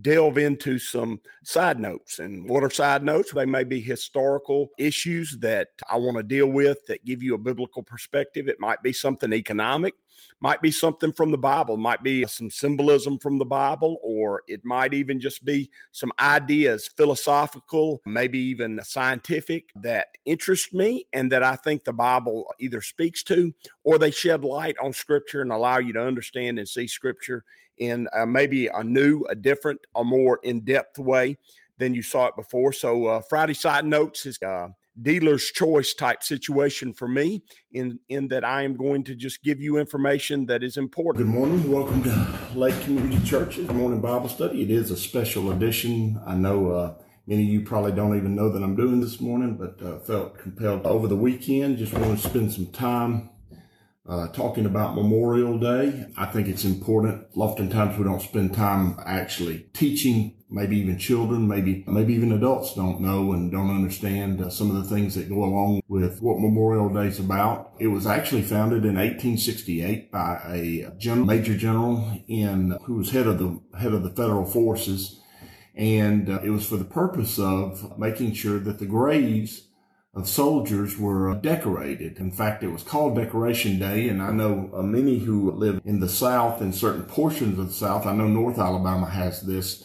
delve into some side notes. And what are side notes? They may be historical issues that I want to deal with that give you a biblical perspective. It might be something economic, might be something from the Bible, might be some symbolism from the Bible, or it might even just be some ideas, philosophical, maybe even scientific, that interest me and that I think the Bible either speaks to, or they shed light on Scripture and allow you to understand and see Scripture in maybe a new, a different, a more in-depth way than you saw it before. So Friday Side Notes is a dealer's choice type situation for me in that I am going to just give you information that is important. Good morning. Welcome to Lake Community Church. Good morning Bible study. It is a special edition. I know many of you probably don't even know that I'm doing this morning, but felt compelled over the weekend. Just wanted to spend some time talking about Memorial Day. I think it's important. Oftentimes we don't spend time actually teaching, maybe even children, maybe even adults don't know and don't understand some of the things that go along with what Memorial Day is about. It was actually founded in 1868 by a major general who was head of the federal forces. And it was for the purpose of making sure that the graves of soldiers were decorated. In fact, it was called Decoration Day, and I know many who live in the South, in certain portions of the South. I know North Alabama has this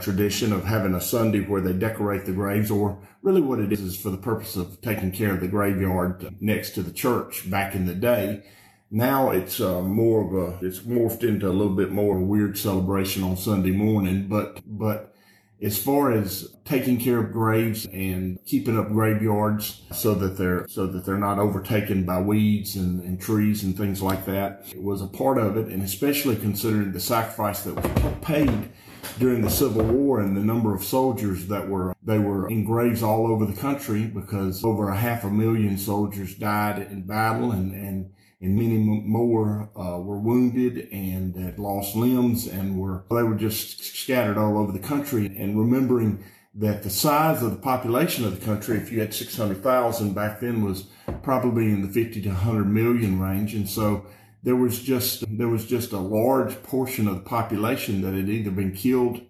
tradition of having a Sunday where they decorate the graves, or really what it is for the purpose of taking care of the graveyard next to the church back in the day. Now it's it's morphed into a little bit more weird celebration on Sunday morning, but as far as taking care of graves and keeping up graveyards so that they're not overtaken by weeds and trees and things like that, it was a part of it, and especially considering the sacrifice that was paid during the Civil War and the number of soldiers that were in graves all over the country, because over 500,000 soldiers died in battle and many more were wounded and had lost limbs and they were just scattered all over the country. And remembering that the size of the population of the country, if you had 600,000 back then, was probably in the 50 to 100 million range. And so there was just a large portion of the population that had either been killed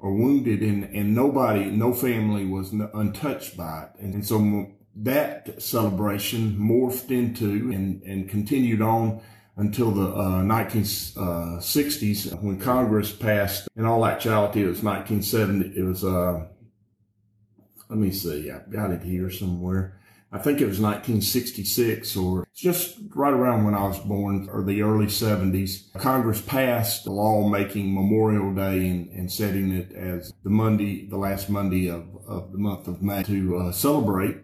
or wounded, and nobody, no family was untouched by it. And so that celebration morphed into and continued on until the 1960s, when Congress passed. In all actuality, it was 1970. It was, let me see, I've got it here somewhere. I think it was 1966, or just right around when I was born, or the early 70s. Congress passed a law making Memorial Day and setting it as the last Monday of the month of May, to celebrate,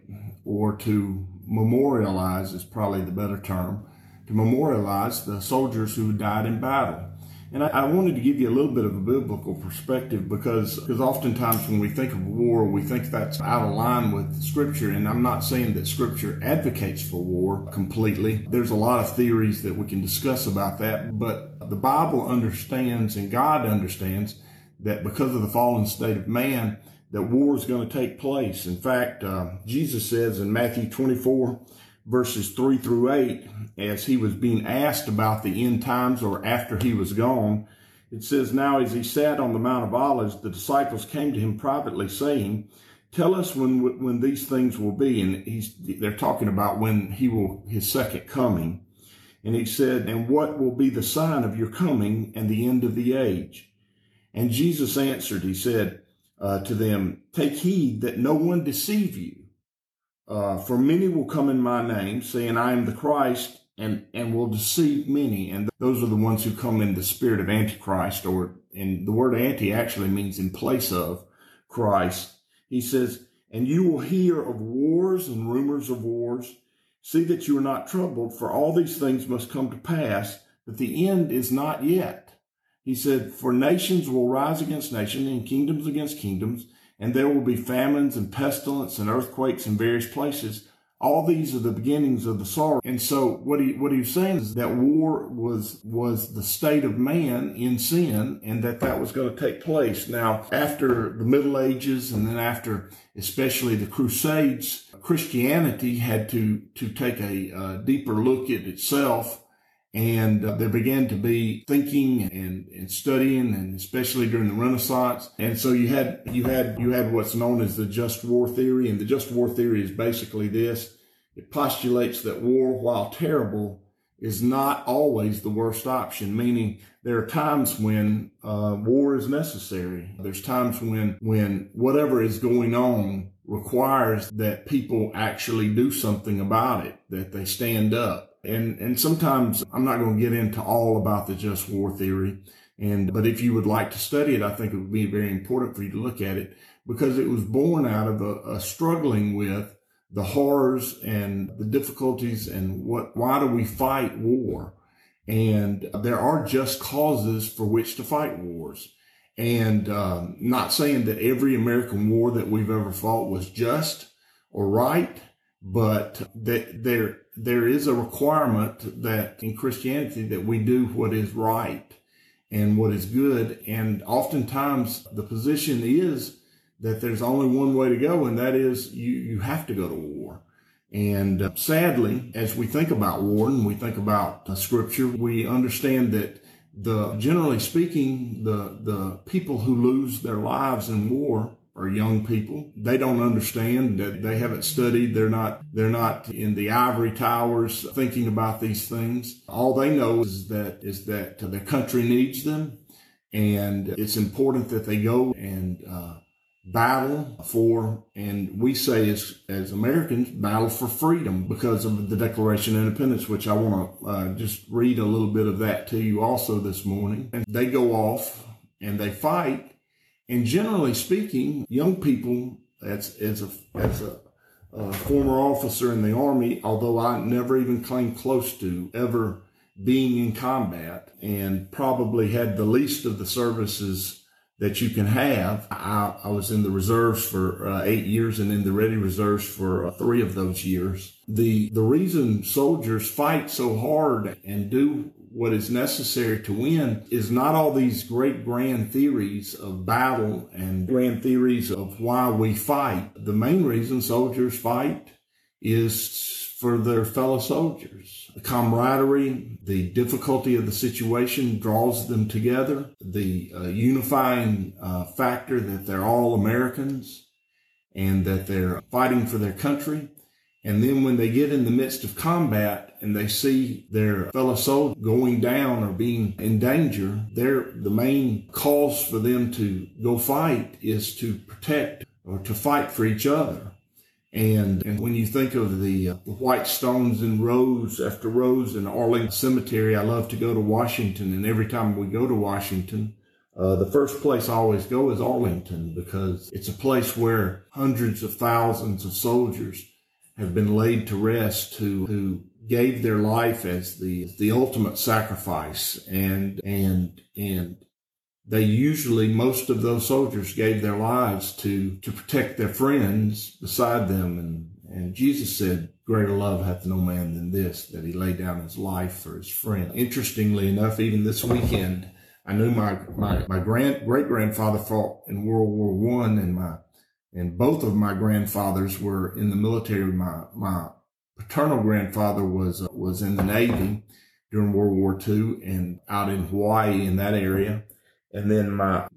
or to memorialize is probably the better term, to memorialize the soldiers who died in battle. And I wanted to give you a little bit of a biblical perspective, because oftentimes when we think of war, we think that's out of line with Scripture. And I'm not saying that Scripture advocates for war completely. There's a lot of theories that we can discuss about that. But the Bible understands, and God understands, that because of the fallen state of man, that war is going to take place. In fact, Jesus says in Matthew 24, verses 3-8, as he was being asked about the end times, or after he was gone, it says, "Now as he sat on the Mount of Olives, the disciples came to him privately, saying, 'Tell us when these things will be.'" And they're talking about when his second coming. And he said, "And what will be the sign of your coming and the end of the age?" And Jesus answered, he said to them, "Take heed that no one deceive you. For many will come in my name, saying, 'I am the Christ,' and will deceive many. And those are the ones who come in the spirit of Antichrist, or, and the word anti actually means in place of Christ. He says, and you will hear of wars and rumors of wars. See that you are not troubled, for all these things must come to pass, but the end is not yet. He said, for nations will rise against nations and kingdoms against kingdoms, and there will be famines and pestilence and earthquakes in various places. All these are the beginnings of the sorrow. And so what he was saying is that war was the state of man in sin, and that was going to take place. Now, after the Middle Ages, and then after especially the Crusades, Christianity had to take a deeper look at itself. And there began to be thinking and studying, and especially during the Renaissance. And so you had what's known as the just war theory. And the just war theory is basically this. It postulates that war, while terrible, is not always the worst option, meaning there are times when war is necessary. There's times when whatever is going on requires that people actually do something about it, that they stand up. And sometimes I'm not going to get into all about the just war theory, but if you would like to study it, I think it would be very important for you to look at it, because it was born out of a struggling with the horrors and the difficulties and why do we fight war? And there are just causes for which to fight wars. And not saying that every American war that we've ever fought was just or right, but that there is a requirement that in Christianity that we do what is right and what is good. And oftentimes the position is that there's only one way to go, and that is you have to go to war. And sadly, as we think about war and we think about Scripture, we understand that generally speaking, the people who lose their lives in war are young people. They don't understand, that they haven't studied. They're not in the ivory towers thinking about these things. All they know is that their country needs them, and it's important that they go and battle for, and we say as Americans, battle for freedom because of the Declaration of Independence, which I want to just read a little bit of that to you also this morning. And they go off and they fight. And generally speaking, young people, as a former officer in the Army, although I never even claimed close to ever being in combat and probably had the least of the services that you can have, I was in the reserves for 8 years and in the ready reserves for 3 of those years. The reason soldiers fight so hard and do what is necessary to win is not all these great grand theories of battle and grand theories of why we fight. The main reason soldiers fight is for their fellow soldiers. The camaraderie, the difficulty of the situation draws them together, the unifying factor that they're all Americans and that they're fighting for their country. And then when they get in the midst of combat and they see their fellow soldier going down or being in danger, the main cause for them to go fight is to protect or to fight for each other. And when you think of the white stones in rows after rows in Arlington Cemetery, I love to go to Washington. And every time we go to Washington, the first place I always go is Arlington, because it's a place where hundreds of thousands of soldiers have been laid to rest, who gave their life as the ultimate sacrifice. And they usually, most of those soldiers gave their lives to protect their friends beside them. And Jesus said, greater love hath no man than this, that he laid down his life for his friend. Interestingly enough, even this weekend, I knew my great-grandfather fought in World War I, and both of my grandfathers were in the military. My paternal grandfather was in the Navy during World War II and out in Hawaii in that area. And then my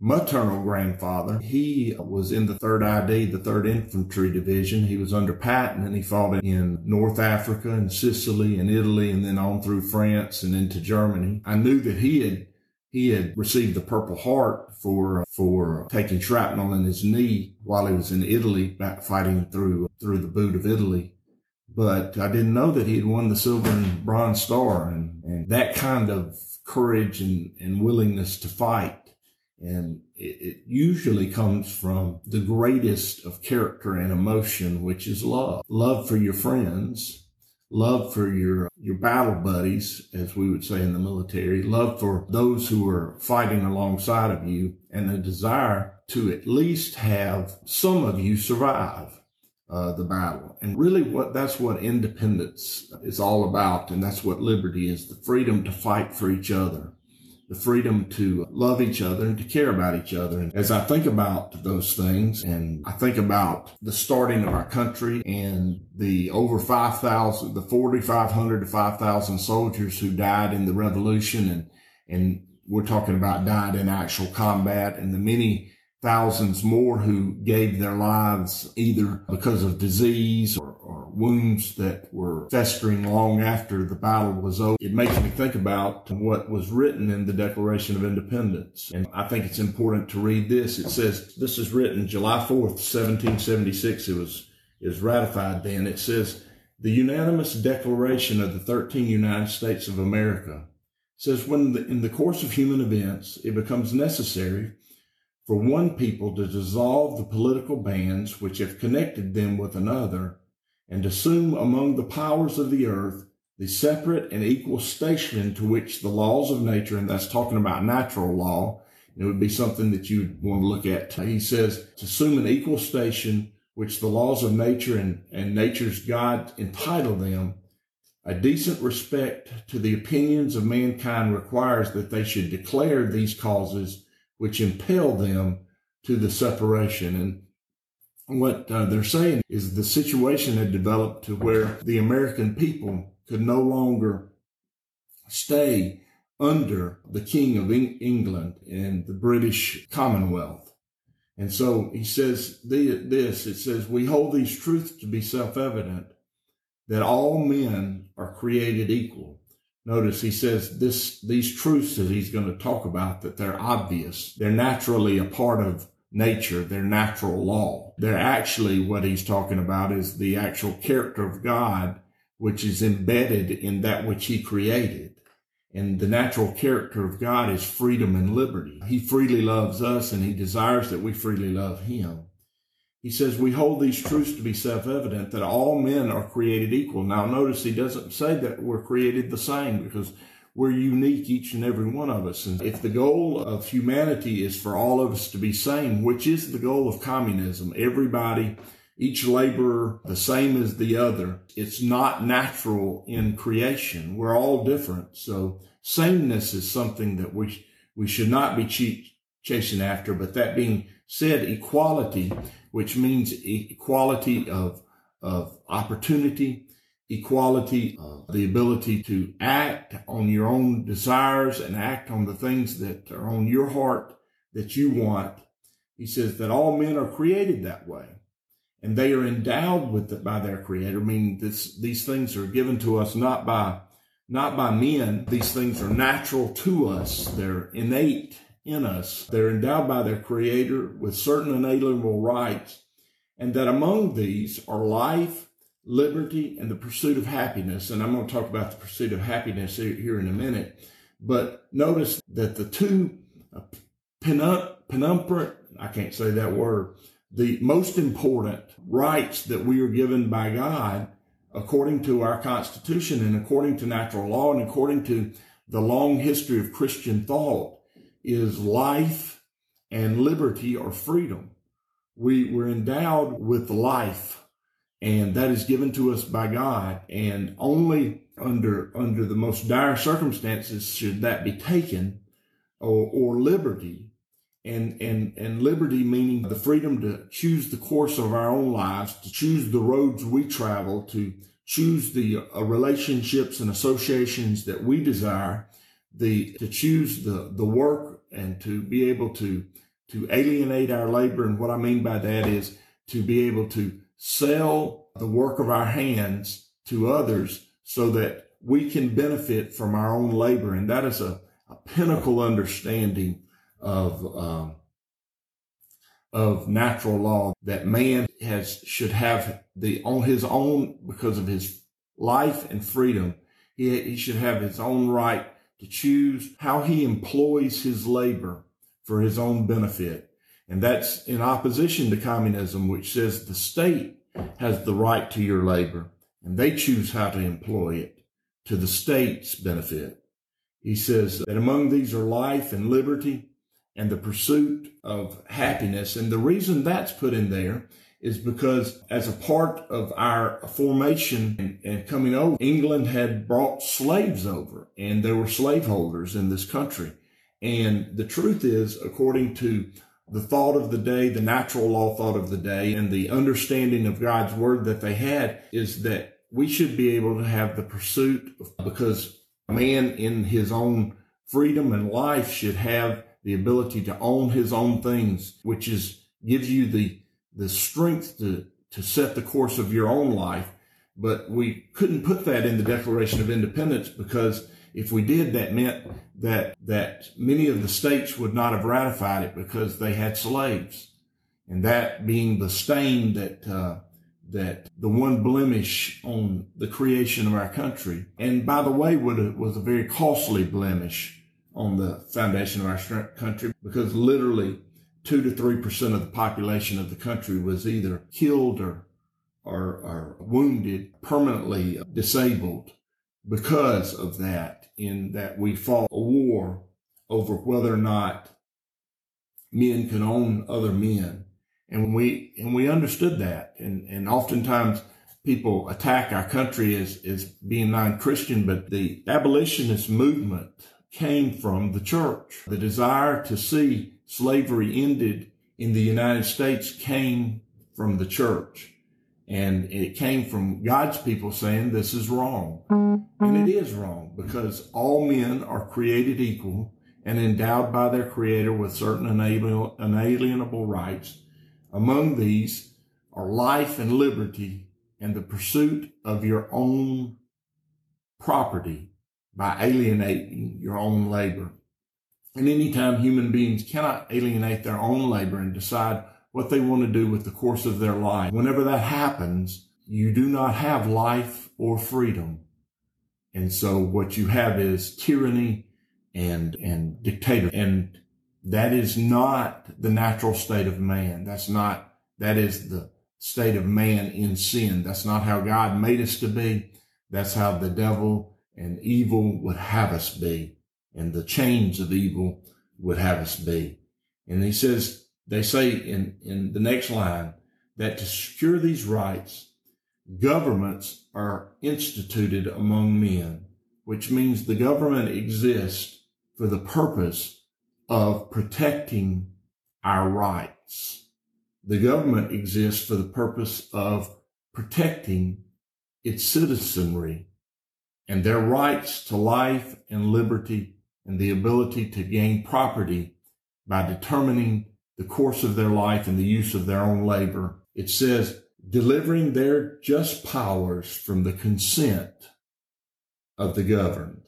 maternal grandfather, he was in the 3rd ID, the 3rd Infantry Division. He was under Patton, and he fought in North Africa and Sicily and Italy, and then on through France and into Germany. I knew that he had received the Purple Heart for taking shrapnel in his knee while he was in Italy, fighting through the boot of Italy. But I didn't know that he had won the Silver and Bronze Star, and that kind of courage and willingness to fight. And it usually comes from the greatest of character and emotion, which is love. Love for your friends, love for your battle buddies, as we would say in the military, love for those who are fighting alongside of you, and a desire to at least have some of you survive the battle. And really that's what independence is all about, and that's what liberty is, the freedom to fight for each other. The freedom to love each other and to care about each other. And as I think about those things, and I think about the starting of our country and the over 5,000, the 4,500 to 5,000 soldiers who died in the Revolution, and we're talking about died in actual combat, and the many thousands more who gave their lives either because of disease or wounds that were festering long after the battle was over. It makes me think about what was written in the Declaration of Independence. And I think it's important to read this. It says, this is written July 4th, 1776. It was ratified then. It says, the unanimous declaration of the 13 United States of America says, when in the course of human events, it becomes necessary for one people to dissolve the political bands which have connected them with another, and assume among the powers of the earth the separate and equal station to which the laws of nature, and that's talking about natural law, and it would be something that you'd want to look at. He says, to assume an equal station which the laws of nature and nature's God entitle them, a decent respect to the opinions of mankind requires that they should declare these causes which impel them to the separation. And what they're saying is the situation had developed to where the American people could no longer stay under the King of England and the British Commonwealth. And so he says this, it says, we hold these truths to be self-evident, that all men are created equal. Notice he says these truths that he's going to talk about, that they're obvious. They're naturally a part of nature, their natural law. They're actually, what he's talking about is the actual character of God, which is embedded in that which he created. And the natural character of God is freedom and liberty. He freely loves us, and he desires that we freely love him. He says, we hold these truths to be self-evident, that all men are created equal. Now, notice he doesn't say that we're created the same, because we're unique, each and every one of us. And if the goal of humanity is for all of us to be same, which is the goal of communism, everybody, each laborer, the same as the other, it's not natural in creation. We're all different. So sameness is something that we should not be chasing after. But that being said, equality, which means equality of opportunity, equality, the ability to act on your own desires and act on the things that are on your heart that you want. He says that all men are created that way, and they are endowed with it by their creator. I mean, these things are given to us not by men. These things are natural to us. They're innate in us. They're endowed by their creator with certain inalienable rights, and that among these are life, liberty, and the pursuit of happiness. And I'm going to talk about the pursuit of happiness here in a minute. But notice that the two the most important rights that we are given by God, according to our Constitution and according to natural law and according to the long history of Christian thought, is life and liberty or freedom. We were endowed with life, and that is given to us by God, and only under the most dire circumstances should that be taken, or liberty, and liberty meaning the freedom to choose the course of our own lives, to choose the roads we travel, to choose the relationships and associations that we desire, to choose the work, and to be able to alienate our labor. And what I mean by that is to be able to sell the work of our hands to others so that we can benefit from our own labor. And that is a pinnacle understanding of of natural law that man should have on his own, because of his life and freedom. He should have his own right to choose how he employs his labor for his own benefit. And that's in opposition to communism, which says the state has the right to your labor and they choose how to employ it to the state's benefit. He says that among these are life and liberty and the pursuit of happiness. And the reason that's put in there is because as a part of our formation and coming over, England had brought slaves over, and there were slaveholders in this country. And the truth is, according to the thought of the day, the natural law thought of the day, and the understanding of God's word that they had, is that we should be able to have the pursuit, because man in his own freedom and life should have the ability to own his own things, which gives you the strength to set the course of your own life. But we couldn't put that in the Declaration of Independence, because if we did, that meant that many of the states would not have ratified it because they had slaves. And that being the stain that the one blemish on the creation of our country. And by the way, was a very costly blemish on the foundation of our country, because literally 2 to 3% of the population of the country was either killed or wounded, permanently disabled, because of that, in that we fought a war over whether or not men could own other men. And we understood that. And oftentimes people attack our country as being non-Christian, but the abolitionist movement came from the church. The desire to see slavery ended in the United States came from the church. And it came from God's people saying this is wrong. And it is wrong, because all men are created equal and endowed by their creator with certain unalienable rights. Among these are life and liberty and the pursuit of your own property by alienating your own labor. And anytime human beings cannot alienate their own labor and decide what they want to do with the course of their life, whenever that happens, you do not have life or freedom. And so what you have is tyranny and dictatorship. And that is not the natural state of man. That is the state of man in sin. That's not how God made us to be. That's how the devil and evil would have us be, and the chains of evil would have us be. And he says, they say in the next line, that to secure these rights, governments are instituted among men, which means the government exists for the purpose of protecting our rights. The government exists for the purpose of protecting its citizenry and their rights to life and liberty and the ability to gain property by determining the course of their life and the use of their own labor. It says, delivering their just powers from the consent of the governed,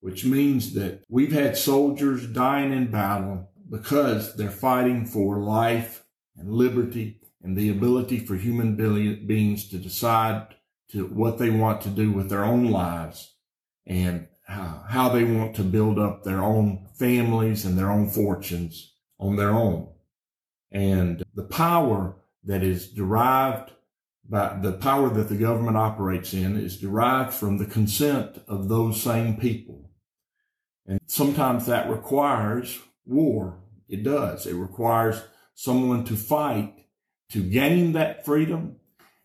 which means that we've had soldiers dying in battle because they're fighting for life and liberty and the ability for human beings to decide what they want to do with their own lives and how they want to build up their own families and their own fortunes on their own. And the power that is derived by the power that the government operates in is derived from the consent of those same people. And sometimes that requires war. It does. It requires someone to fight to gain that freedom,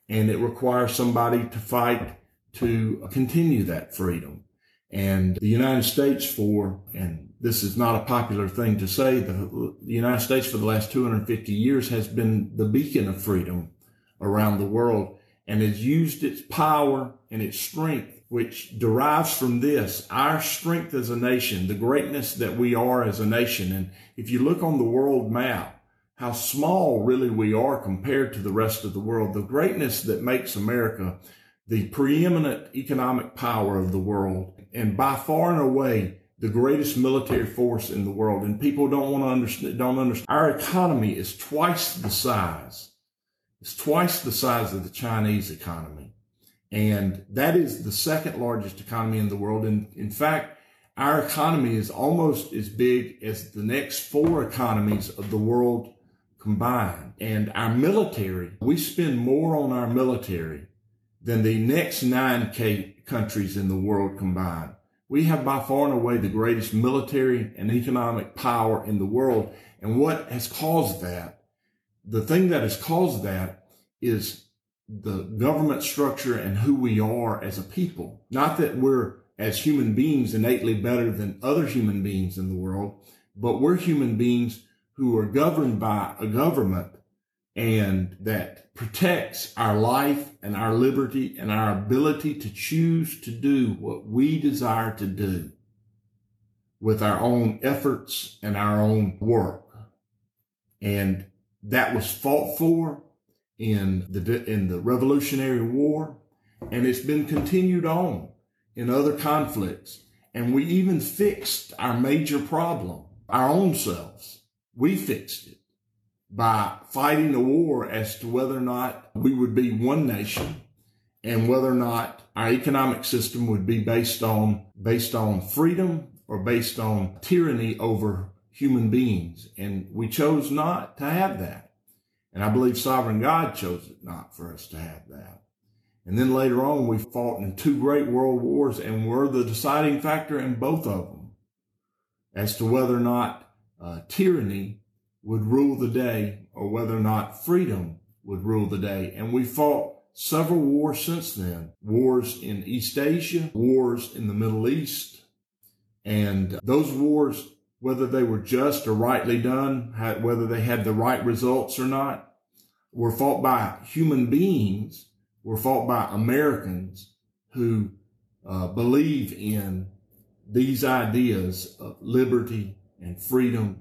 and it requires somebody to fight to continue that freedom. And the United States and this is not a popular thing to say, the United States for the last 250 years has been the beacon of freedom around the world, and has used its power and its strength, which derives from this, our strength as a nation, the greatness that we are as a nation. And if you look on the world map, how small really we are compared to the rest of the world, the greatness that makes America the preeminent economic power of the world, and by far and away the greatest military force in the world, and people don't want to understand. Our economy is twice the size. It's twice the size of the Chinese economy, and that is the second largest economy in the world. And in fact, our economy is almost as big as the next four economies of the world combined. And our military, we spend more on our military than the next 9 countries in the world combined. We have by far and away the greatest military and economic power in the world. And what has caused that, the thing that has caused that is the government structure and who we are as a people. Not that we're as human beings innately better than other human beings in the world, but we're human beings who are governed by a government and that protects our life and our liberty and our ability to choose to do what we desire to do with our own efforts and our own work. And that was fought for in the Revolutionary War, and it's been continued on in other conflicts. And we even fixed our major problem, our own selves. We fixed it by fighting a war as to whether or not we would be one nation and whether or not our economic system would be based on freedom or based on tyranny over human beings. And we chose not to have that. And I believe sovereign God chose it not for us to have that. And then later on, we fought in 2 great world wars and were the deciding factor in both of them as to whether or not tyranny would rule the day or whether or not freedom would rule the day. And we fought several wars since then, wars in East Asia, wars in the Middle East. And those wars, whether they were just or rightly done, whether they had the right results or not, were fought by human beings, were fought by Americans who believe in these ideas of liberty and freedom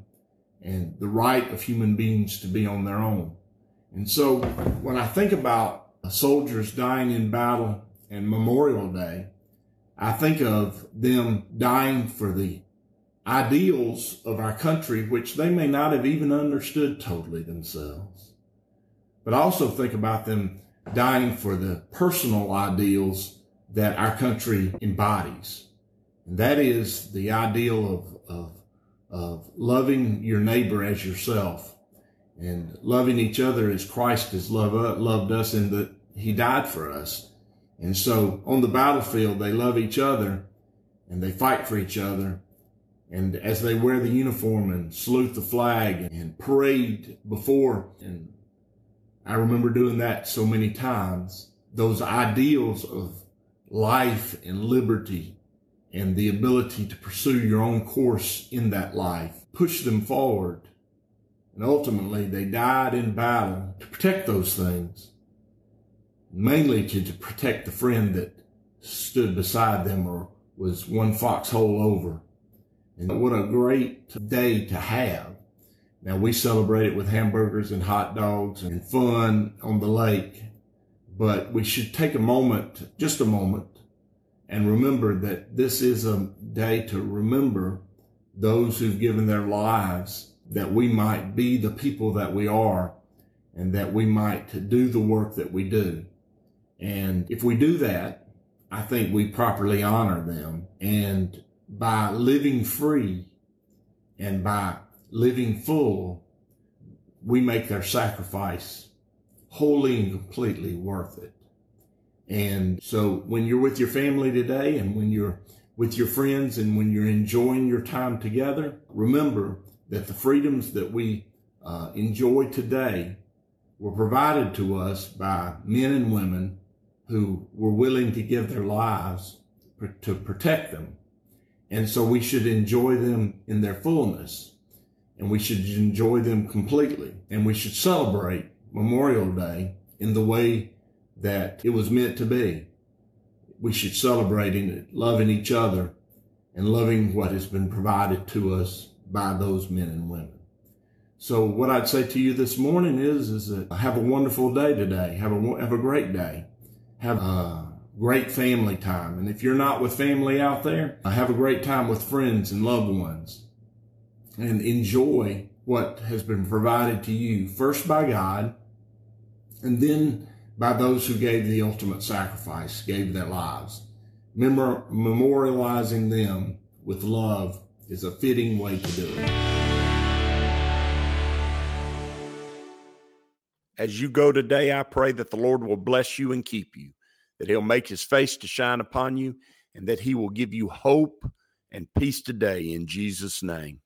and the right of human beings to be on their own. And so when I think about soldiers dying in battle and Memorial Day, I think of them dying for the ideals of our country, which they may not have even understood totally themselves. But I also think about them dying for the personal ideals that our country embodies. And that is the ideal of loving your neighbor as yourself and loving each other as Christ has loved us and that he died for us. And so on the battlefield, they love each other and they fight for each other. And as they wear the uniform and salute the flag and parade before, and I remember doing that so many times, those ideals of life and liberty and the ability to pursue your own course in that life, push them forward. And ultimately, they died in battle to protect those things, mainly to protect the friend that stood beside them or was one foxhole over. And what a great day to have. Now, we celebrate it with hamburgers and hot dogs and fun on the lake, but we should take a moment, just a moment, and remember that this is a day to remember those who've given their lives, that we might be the people that we are and that we might do the work that we do. And if we do that, I think we properly honor them. And by living free and by living full, we make their sacrifice wholly and completely worth it. And so when you're with your family today and when you're with your friends and when you're enjoying your time together, remember that the freedoms that we enjoy today were provided to us by men and women who were willing to give their lives to protect them. And so we should enjoy them in their fullness. And we should enjoy them completely. And we should celebrate Memorial Day in the way that it was meant to be. We should celebrate it, loving each other and loving what has been provided to us by those men and women. So what I'd say to you this morning is that have a wonderful day today. Have a great day. Have great family time. And if you're not with family out there, have a great time with friends and loved ones and enjoy what has been provided to you, first by God and then by those who gave the ultimate sacrifice, gave their lives. Memorializing them with love is a fitting way to do it. As you go today, I pray that the Lord will bless you and keep you, that he'll make his face to shine upon you, and that he will give you hope and peace today in Jesus' name.